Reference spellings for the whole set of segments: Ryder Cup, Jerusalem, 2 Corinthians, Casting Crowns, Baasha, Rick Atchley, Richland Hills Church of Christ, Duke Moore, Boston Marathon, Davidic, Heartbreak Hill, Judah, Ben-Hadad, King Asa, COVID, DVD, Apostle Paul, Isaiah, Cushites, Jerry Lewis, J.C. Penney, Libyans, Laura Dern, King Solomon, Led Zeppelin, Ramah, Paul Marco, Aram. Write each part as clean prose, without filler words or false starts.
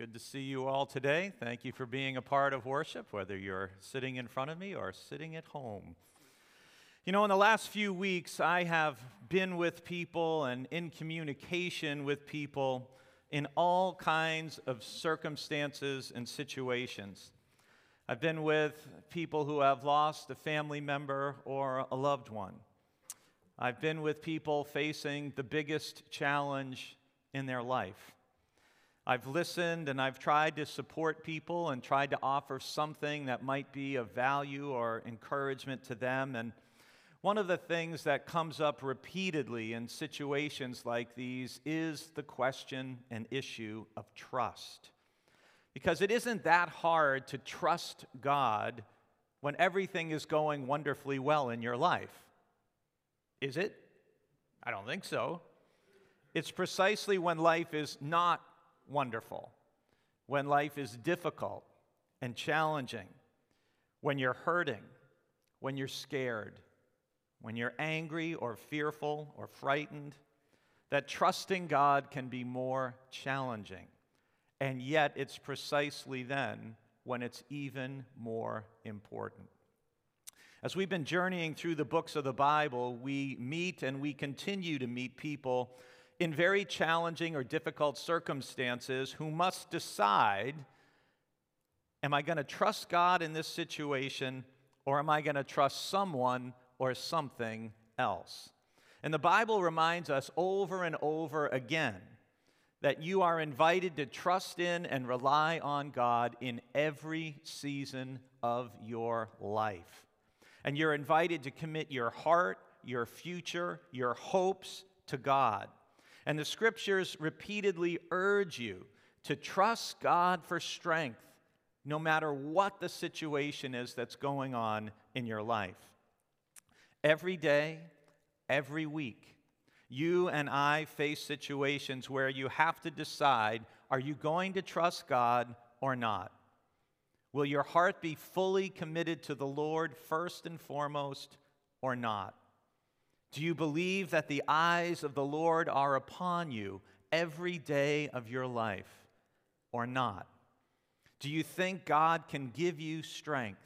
Good to see you all today. Thank you for being a part of worship, whether you're sitting in front of me or sitting at home. You know, in the last few weeks, I have been with people and in communication with people in all kinds of circumstances and situations. I've been with people who have lost a family member or a loved one. I've been with people facing the biggest challenge in their life. I've listened and I've tried to support people and tried to offer something that might be of value or encouragement to them. And one of the things that comes up repeatedly in situations like these is the question and issue of trust. Because it isn't that hard to trust God when everything is going wonderfully well in your life. Is it? I don't think so. It's precisely when life is not wonderful, when life is difficult and challenging, when you're hurting, when you're scared, when you're angry or fearful or frightened, that trusting God can be more challenging. And yet it's precisely then when it's even more important. As we've been journeying through the books of the Bible, we meet and we continue to meet people in very challenging or difficult circumstances who must decide, am I going to trust God in this situation, or am I going to trust someone or something else? And the Bible reminds us over and over again that you are invited to trust in and rely on God in every season of your life. And you're invited to commit your heart, your future, your hopes to God. And the Scriptures repeatedly urge you to trust God for strength, no matter what the situation is that's going on in your life. Every day, every week, you and I face situations where you have to decide, are you going to trust God or not? Will your heart be fully committed to the Lord first and foremost or not? Do you believe that the eyes of the Lord are upon you every day of your life or not? Do you think God can give you strength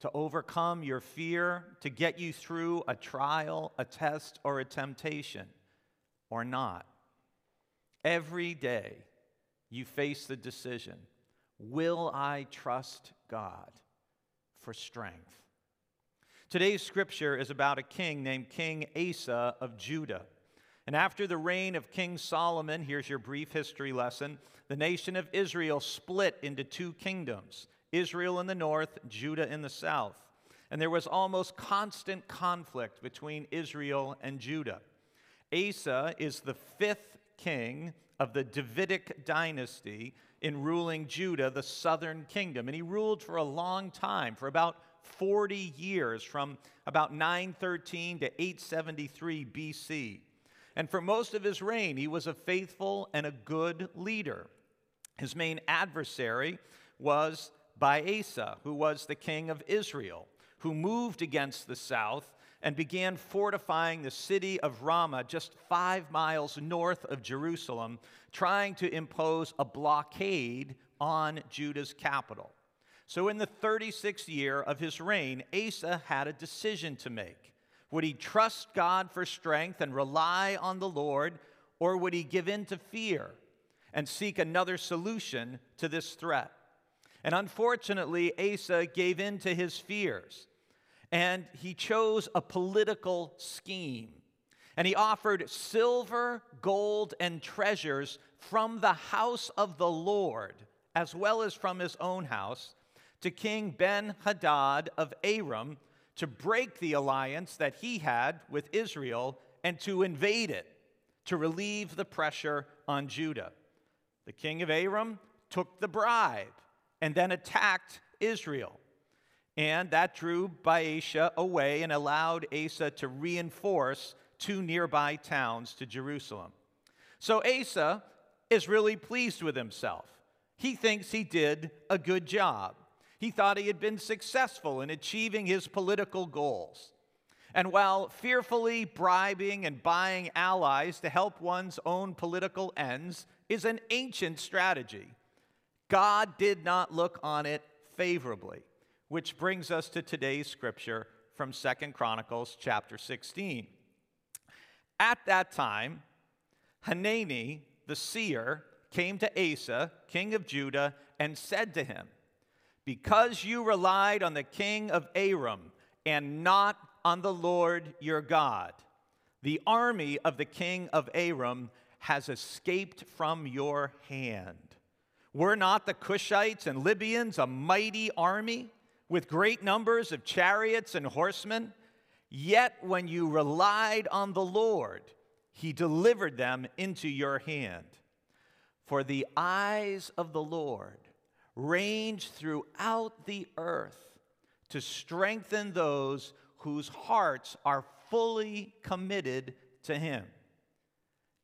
to overcome your fear, to get you through a trial, a test, or a temptation or not? Every day you face the decision, will I trust God for strength? Today's scripture is about a king named King Asa of Judah. And after the reign of King Solomon, here's your brief history lesson, the nation of Israel split into two kingdoms, Israel in the north, Judah in the south. And there was almost constant conflict between Israel and Judah. Asa is the fifth king of the Davidic dynasty in ruling Judah, the southern kingdom. And he ruled for a long time, for about 40 years, from about 913 to 873 BC. And for most of his reign, he was a faithful and a good leader. His main adversary was Baasha, who was the king of Israel, who moved against the south and began fortifying the city of Ramah just 5 miles north of Jerusalem, trying to impose a blockade on Judah's capital. So in the 36th year of his reign, Asa had a decision to make. Would he trust God for strength and rely on the Lord, or would he give in to fear and seek another solution to this threat? And unfortunately, Asa gave in to his fears, and he chose a political scheme. And he offered silver, gold, and treasures from the house of the Lord, as well as from his own house, to King Ben-Hadad of Aram to break the alliance that he had with Israel and to invade it, to relieve the pressure on Judah. The king of Aram took the bribe and then attacked Israel. And that drew Baasha away and allowed Asa to reinforce two nearby towns to Jerusalem. So Asa is really pleased with himself. He thinks he did a good job. He thought he had been successful in achieving his political goals. And while fearfully bribing and buying allies to help one's own political ends is an ancient strategy, God did not look on it favorably, which brings us to today's scripture from 2 Chronicles chapter 16. At that time, Hanani, the seer, came to Asa, king of Judah, and said to him, "Because you relied on the king of Aram and not on the Lord your God, the army of the king of Aram has escaped from your hand. Were not the Cushites and Libyans a mighty army with great numbers of chariots and horsemen? Yet when you relied on the Lord, he delivered them into your hand. For the eyes of the Lord range throughout the earth to strengthen those whose hearts are fully committed to him.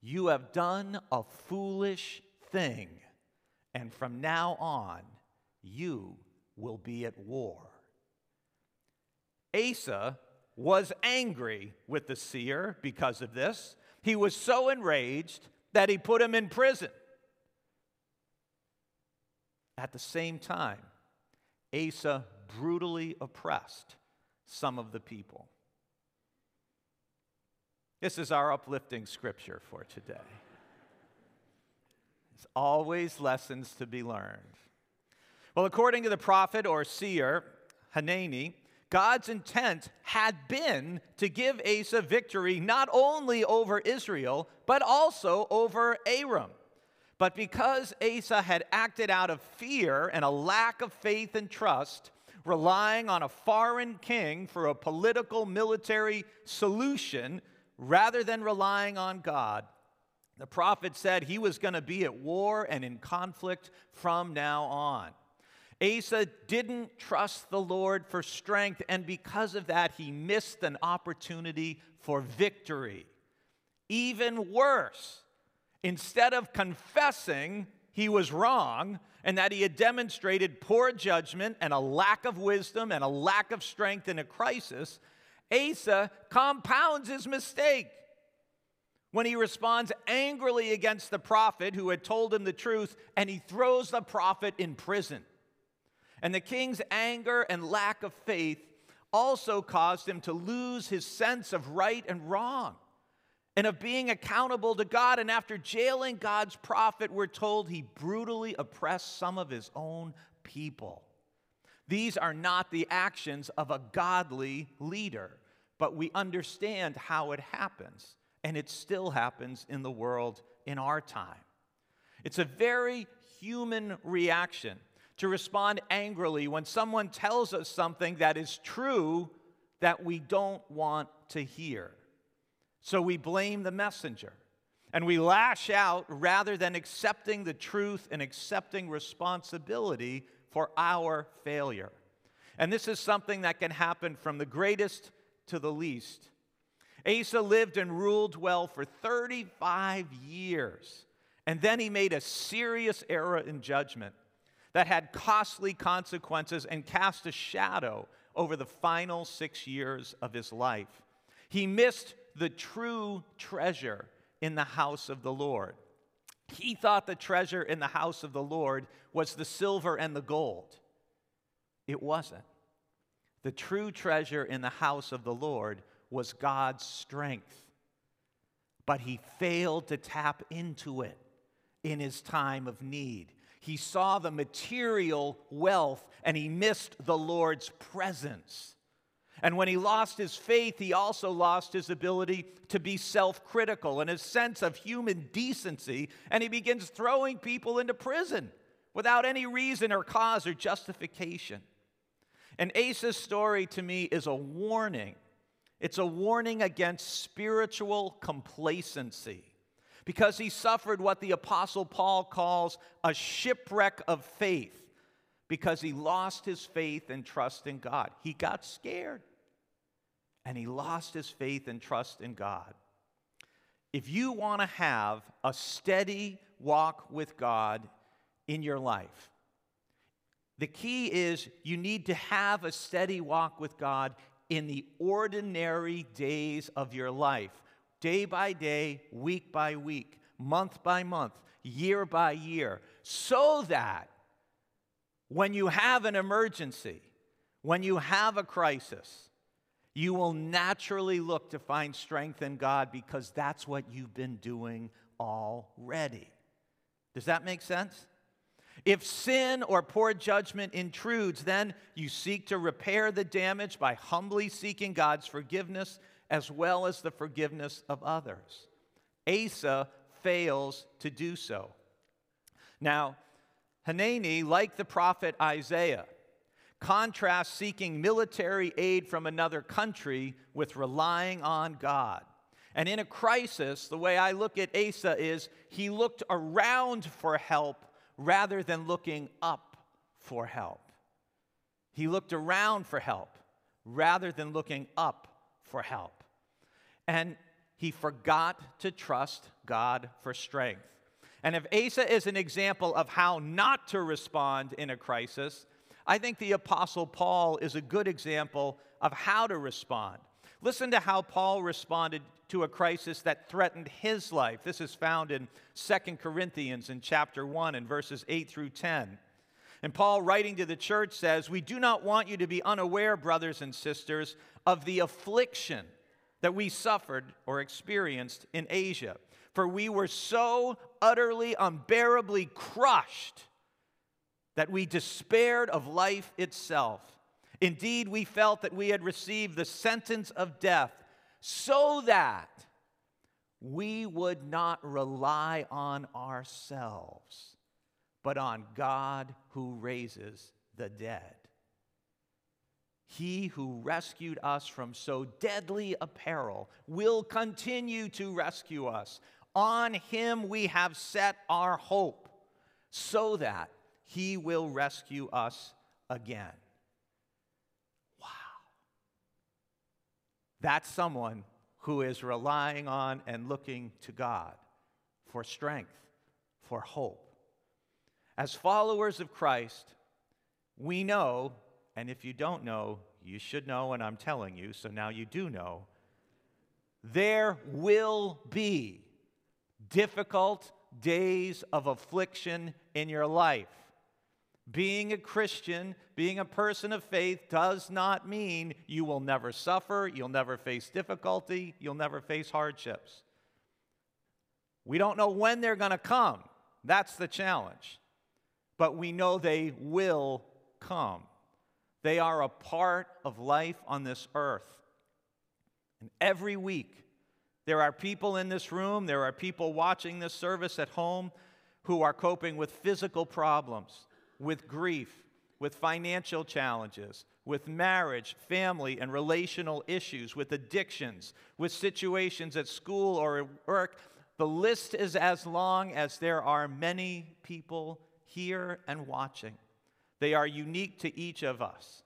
You have done a foolish thing, and from now on you will be at war." Asa was angry with the seer because of this. He was so enraged that he put him in prison. At the same time, Asa brutally oppressed some of the people. This is our uplifting scripture for today. There's always lessons to be learned. Well, according to the prophet or seer, Hanani, God's intent had been to give Asa victory not only over Israel, but also over Aram. But because Asa had acted out of fear and a lack of faith and trust, relying on a foreign king for a political military solution rather than relying on God, the prophet said he was going to be at war and in conflict from now on. Asa didn't trust the Lord for strength, and because of that, he missed an opportunity for victory. Even worse, instead of confessing he was wrong and that he had demonstrated poor judgment and a lack of wisdom and a lack of strength in a crisis, Asa compounds his mistake when he responds angrily against the prophet who had told him the truth, and he throws the prophet in prison. And the king's anger and lack of faith also caused him to lose his sense of right and wrong and of being accountable to God. And after jailing God's prophet, we're told he brutally oppressed some of his own people. These are not the actions of a godly leader, but we understand how it happens. And it still happens in the world in our time. It's a very human reaction to respond angrily when someone tells us something that is true that we don't want to hear. So we blame the messenger and we lash out rather than accepting the truth and accepting responsibility for our failure. And this is something that can happen from the greatest to the least. Asa lived and ruled well for 35 years, and then he made a serious error in judgment that had costly consequences and cast a shadow over the final 6 years of his life. He missed the true treasure in the house of the Lord. He thought the treasure in the house of the Lord was the silver and the gold. It wasn't. The true treasure in the house of the Lord was God's strength, but he failed to tap into it in his time of need. He saw the material wealth, and he missed the Lord's presence. And when he lost his faith, he also lost his ability to be self-critical and his sense of human decency, and he begins throwing people into prison without any reason or cause or justification. And Asa's story to me is a warning. It's a warning against spiritual complacency, because he suffered what the Apostle Paul calls a shipwreck of faith, because he lost his faith and trust in God. He got scared, and he lost his faith and trust in God. If you want to have a steady walk with God in your life, the key is you need to have a steady walk with God in the ordinary days of your life, day by day, week by week, month by month, year by year, so that When you have an emergency, when you have a crisis, you will naturally look to find strength in God because that's what you've been doing already. Does that make sense? If sin or poor judgment intrudes, then you seek to repair the damage by humbly seeking God's forgiveness as well as the forgiveness of others. Asa fails to do so. Now, Hanani, like the prophet Isaiah, contrasts seeking military aid from another country with relying on God. And in a crisis, the way I look at Asa is he looked around for help rather than looking up for help. He looked around for help rather than looking up for help. And he forgot to trust God for strength. And if Asa is an example of how not to respond in a crisis, I think the Apostle Paul is a good example of how to respond. Listen to how Paul responded to a crisis that threatened his life. This is found in 2 Corinthians in chapter 1 and verses 8 through 10. And Paul, writing to the church, says, "We do not want you to be unaware, brothers and sisters, of the affliction that we suffered or experienced in Asia. For we were so utterly, unbearably crushed that we despaired of life itself. Indeed, we felt that we had received the sentence of death so that we would not rely on ourselves, but on God who raises the dead. He who rescued us from so deadly a peril will continue to rescue us. On him we have set our hope so that he will rescue us again." Wow. That's someone who is relying on and looking to God for strength, for hope. As followers of Christ, we know, and if you don't know, you should know, and I'm telling you, so now you do know, there will be difficult days of affliction in your life. Being a Christian, being a person of faith, does not mean you will never suffer, you'll never face difficulty, you'll never face hardships. We don't know when they're going to come. That's the challenge. But we know they will come. They are a part of life on this earth. And every week, there are people in this room, there are people watching this service at home who are coping with physical problems, with grief, with financial challenges, with marriage, family, and relational issues, with addictions, with situations at school or at work. The list is as long as there are many people here and watching. They are unique to each of us.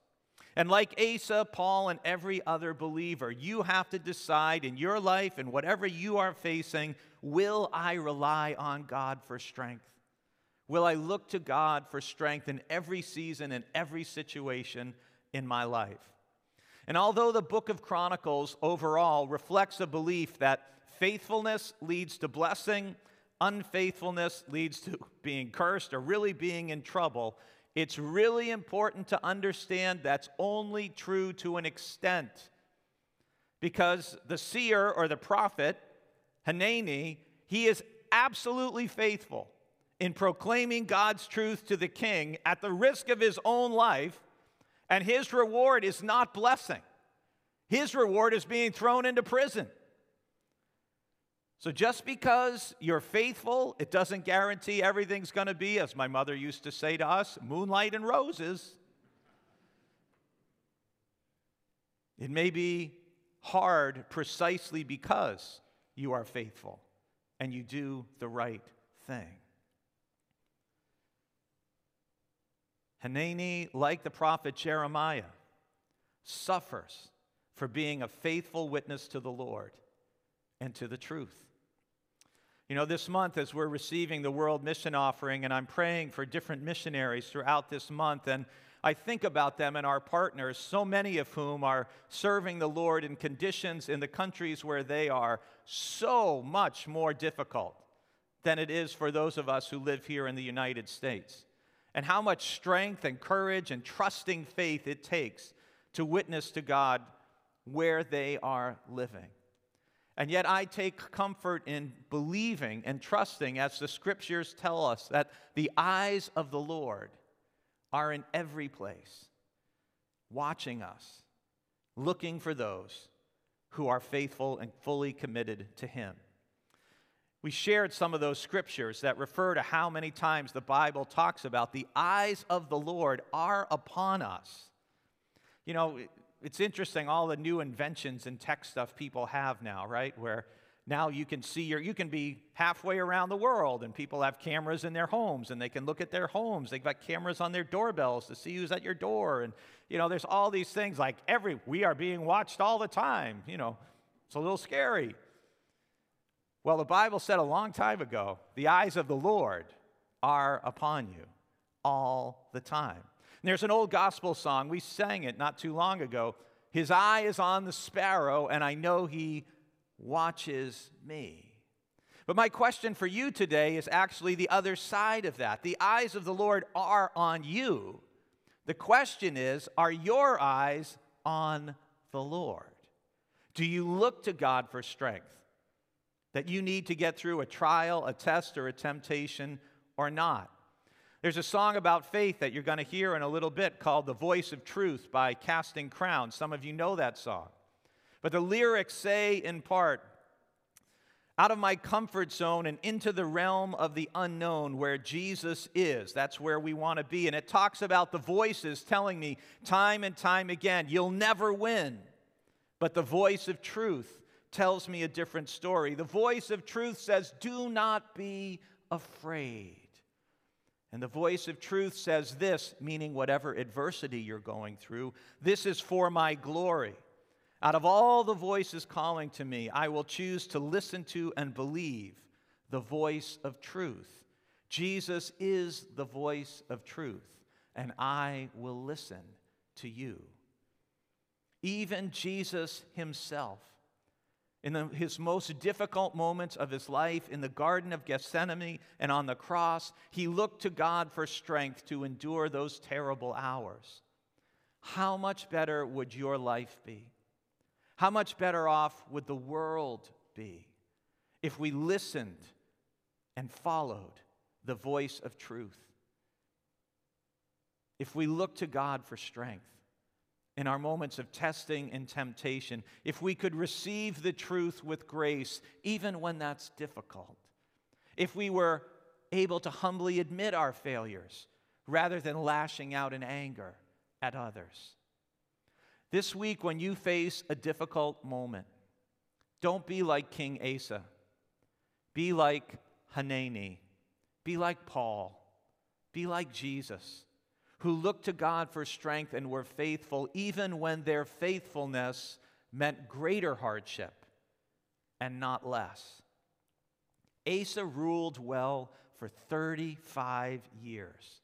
And like Asa, Paul, and every other believer, you have to decide in your life and whatever you are facing, will I rely on God for strength? Will I look to God for strength in every season and every situation in my life? And although the book of Chronicles overall reflects a belief that faithfulness leads to blessing, unfaithfulness leads to being cursed or really being in trouble, it's really important to understand that's only true to an extent. Because the seer or the prophet, Hanani, he is absolutely faithful in proclaiming God's truth to the king at the risk of his own life, and his reward is not blessing. His reward is being thrown into prison. So just because you're faithful, it doesn't guarantee everything's going to be, as my mother used to say to us, moonlight and roses. It may be hard precisely because you are faithful and you do the right thing. Hanani, like the prophet Jeremiah, suffers for being a faithful witness to the Lord and to the truth. You know, this month as we're receiving the World Mission Offering, and I'm praying for different missionaries throughout this month, and I think about them and our partners, so many of whom are serving the Lord in conditions in the countries where they are so much more difficult than it is for those of us who live here in the United States. and how much strength and courage and trusting faith it takes to witness to God where they are living. And yet I take comfort in believing and trusting, as the Scriptures tell us, that the eyes of the Lord are in every place, watching us, looking for those who are faithful and fully committed to Him. We shared some of those scriptures that refer to how many times the Bible talks about the eyes of the Lord are upon us. You know, it's interesting, all the new inventions and tech stuff people have now, right? Where now you can see you can be halfway around the world, and people have cameras in their homes, and they can look at their homes. They've got cameras on their doorbells to see who's at your door. And, you know, there's all these things like we are being watched all the time. You know, it's a little scary. Well, the Bible said a long time ago, the eyes of the Lord are upon you all the time. And there's an old gospel song. We sang it not too long ago. His eye is on the sparrow, and I know He watches me. But my question for you today is actually the other side of that. The eyes of the Lord are on you. The question is, are your eyes on the Lord? Do you look to God for strength that you need to get through a trial, a test, or a temptation, or not? There's a song about faith that you're going to hear in a little bit called The Voice of Truth by Casting Crowns. Some of you know that song. But the lyrics say, in part, out of my comfort zone and into the realm of the unknown where Jesus is. That's where we want to be. And it talks about the voices telling me time and time again, you'll never win. But the voice of truth tells me a different story. The voice of truth says, do not be afraid. And the voice of truth says this, meaning whatever adversity you're going through, this is for my glory. Out of all the voices calling to me, I will choose to listen to and believe the voice of truth. Jesus is the voice of truth, and I will listen to you. Even Jesus Himself, in His most difficult moments of His life, in the Garden of Gethsemane and on the cross, He looked to God for strength to endure those terrible hours. How much better would your life be? How much better off would the world be if we listened and followed the voice of truth? If we looked to God for strength in our moments of testing and temptation, if we could receive the truth with grace, even when that's difficult, if we were able to humbly admit our failures rather than lashing out in anger at others. This week, when you face a difficult moment, don't be like King Asa. Be like Hanani. Be like Paul. Be like Jesus, who looked to God for strength and were faithful even when their faithfulness meant greater hardship and not less. Asa ruled well for 35 years.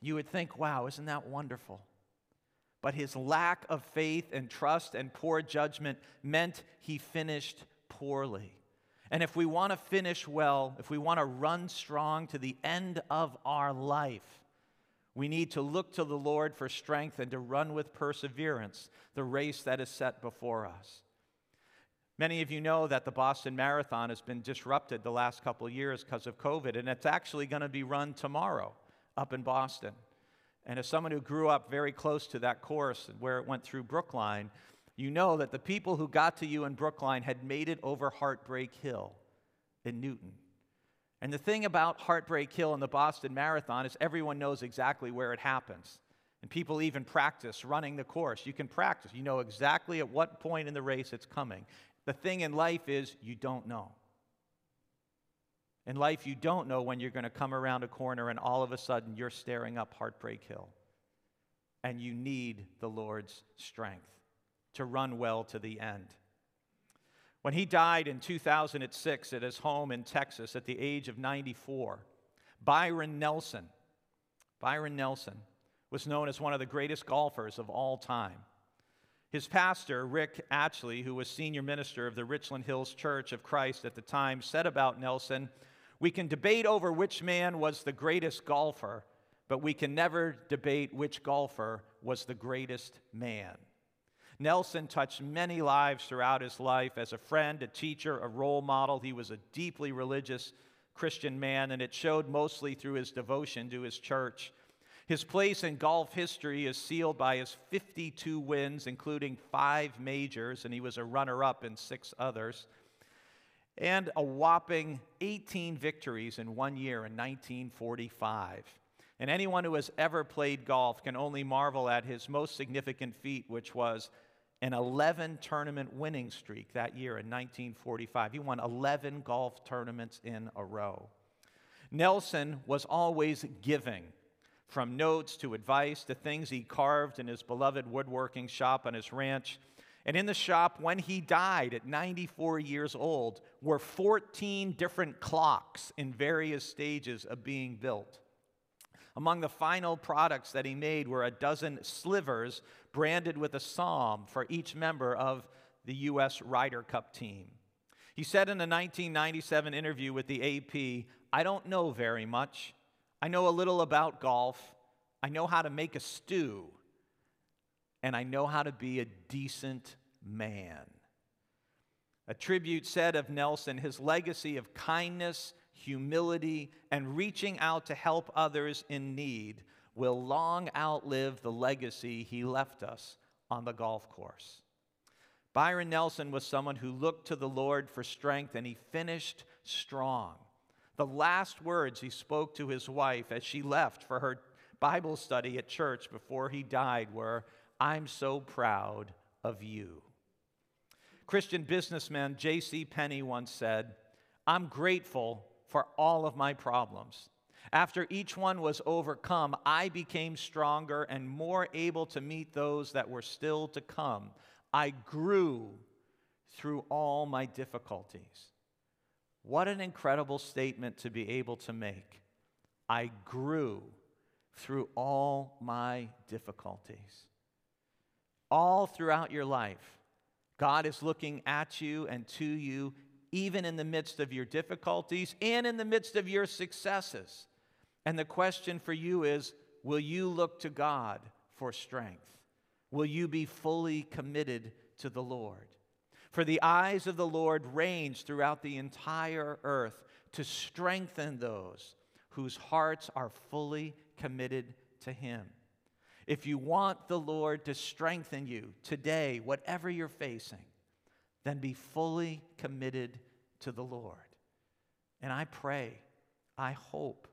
You would think, wow, isn't that wonderful? But his lack of faith and trust and poor judgment meant he finished poorly. And if we want to finish well, if we want to run strong to the end of our life, we need to look to the Lord for strength and to run with perseverance the race that is set before us. Many of you know that the Boston Marathon has been disrupted the last couple of years because of COVID, and it's actually going to be run tomorrow up in Boston. And as someone who grew up very close to that course where it went through Brookline, you know that the people who got to you in Brookline had made it over Heartbreak Hill in Newton. And the thing about Heartbreak Hill and the Boston Marathon is everyone knows exactly where it happens. And people even practice running the course. You can practice. You know exactly at what point in the race it's coming. The thing in life is you don't know. In life, you don't know when you're going to come around a corner and all of a sudden you're staring up Heartbreak Hill. And you need the Lord's strength to run well to the end. When he died in 2006 at his home in Texas at the age of 94, Byron Nelson was known as one of the greatest golfers of all time. His pastor, Rick Atchley, who was senior minister of the Richland Hills Church of Christ at the time, said about Nelson, "We can debate over which man was the greatest golfer, but we can never debate which golfer was the greatest man. Nelson touched many lives throughout his life as a friend, a teacher, a role model. He was a deeply religious Christian man, and it showed mostly through his devotion to his church. His place in golf history is sealed by his 52 wins, including 5 majors, and he was a runner-up in 6 others, and a whopping 18 victories in one year in 1945. And anyone who has ever played golf can only marvel at his most significant feat, which was an 11-tournament winning streak that year in 1945. He won 11 golf tournaments in a row. Nelson was always giving, from notes to advice to things he carved in his beloved woodworking shop on his ranch. And in the shop, when he died at 94 years old, were 14 different clocks in various stages of being built. Among the final products that he made were a dozen slivers branded with a psalm for each member of the U.S. Ryder Cup team. He said in a 1997 interview with the AP, "I don't know very much. I know a little about golf. I know how to make a stew. And I know how to be a decent man." A tribute said of Nelson, his legacy of kindness, humility, and reaching out to help others in need will long outlive the legacy he left us on the golf course. Byron Nelson was someone who looked to the Lord for strength, and he finished strong. The last words he spoke to his wife as she left for her Bible study at church before he died were, "I'm so proud of you." Christian businessman J.C. Penney once said, "I'm grateful for all of my problems. After each one was overcome, I became stronger and more able to meet those that were still to come. I grew through all my difficulties." What an incredible statement to be able to make. I grew through all my difficulties. All throughout your life, God is looking at you and to you, even in the midst of your difficulties and in the midst of your successes. And the question for you is, will you look to God for strength? Will you be fully committed to the Lord? For the eyes of the Lord range throughout the entire earth to strengthen those whose hearts are fully committed to Him. If you want the Lord to strengthen you today, whatever you're facing, then be fully committed to the Lord. And I pray, I hope,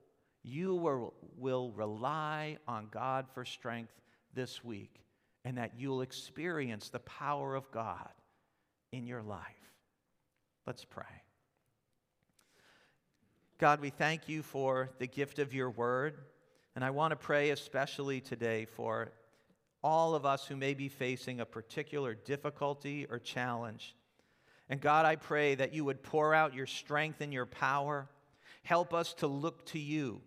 you will rely on God for strength this week, and that you'll experience the power of God in your life. Let's pray. God, we thank you for the gift of your word, and I want to pray especially today for all of us who may be facing a particular difficulty or challenge. And God, I pray that you would pour out your strength and your power. Help us to look to you,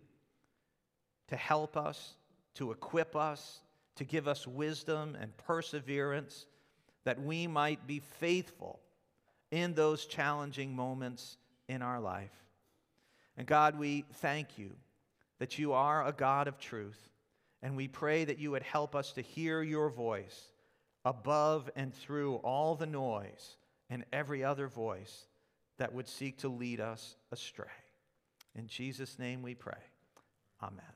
to help us, to equip us, to give us wisdom and perseverance, that we might be faithful in those challenging moments in our life. And God, we thank you that you are a God of truth, and we pray that you would help us to hear your voice above and through all the noise and every other voice that would seek to lead us astray. In Jesus' name we pray. Amen.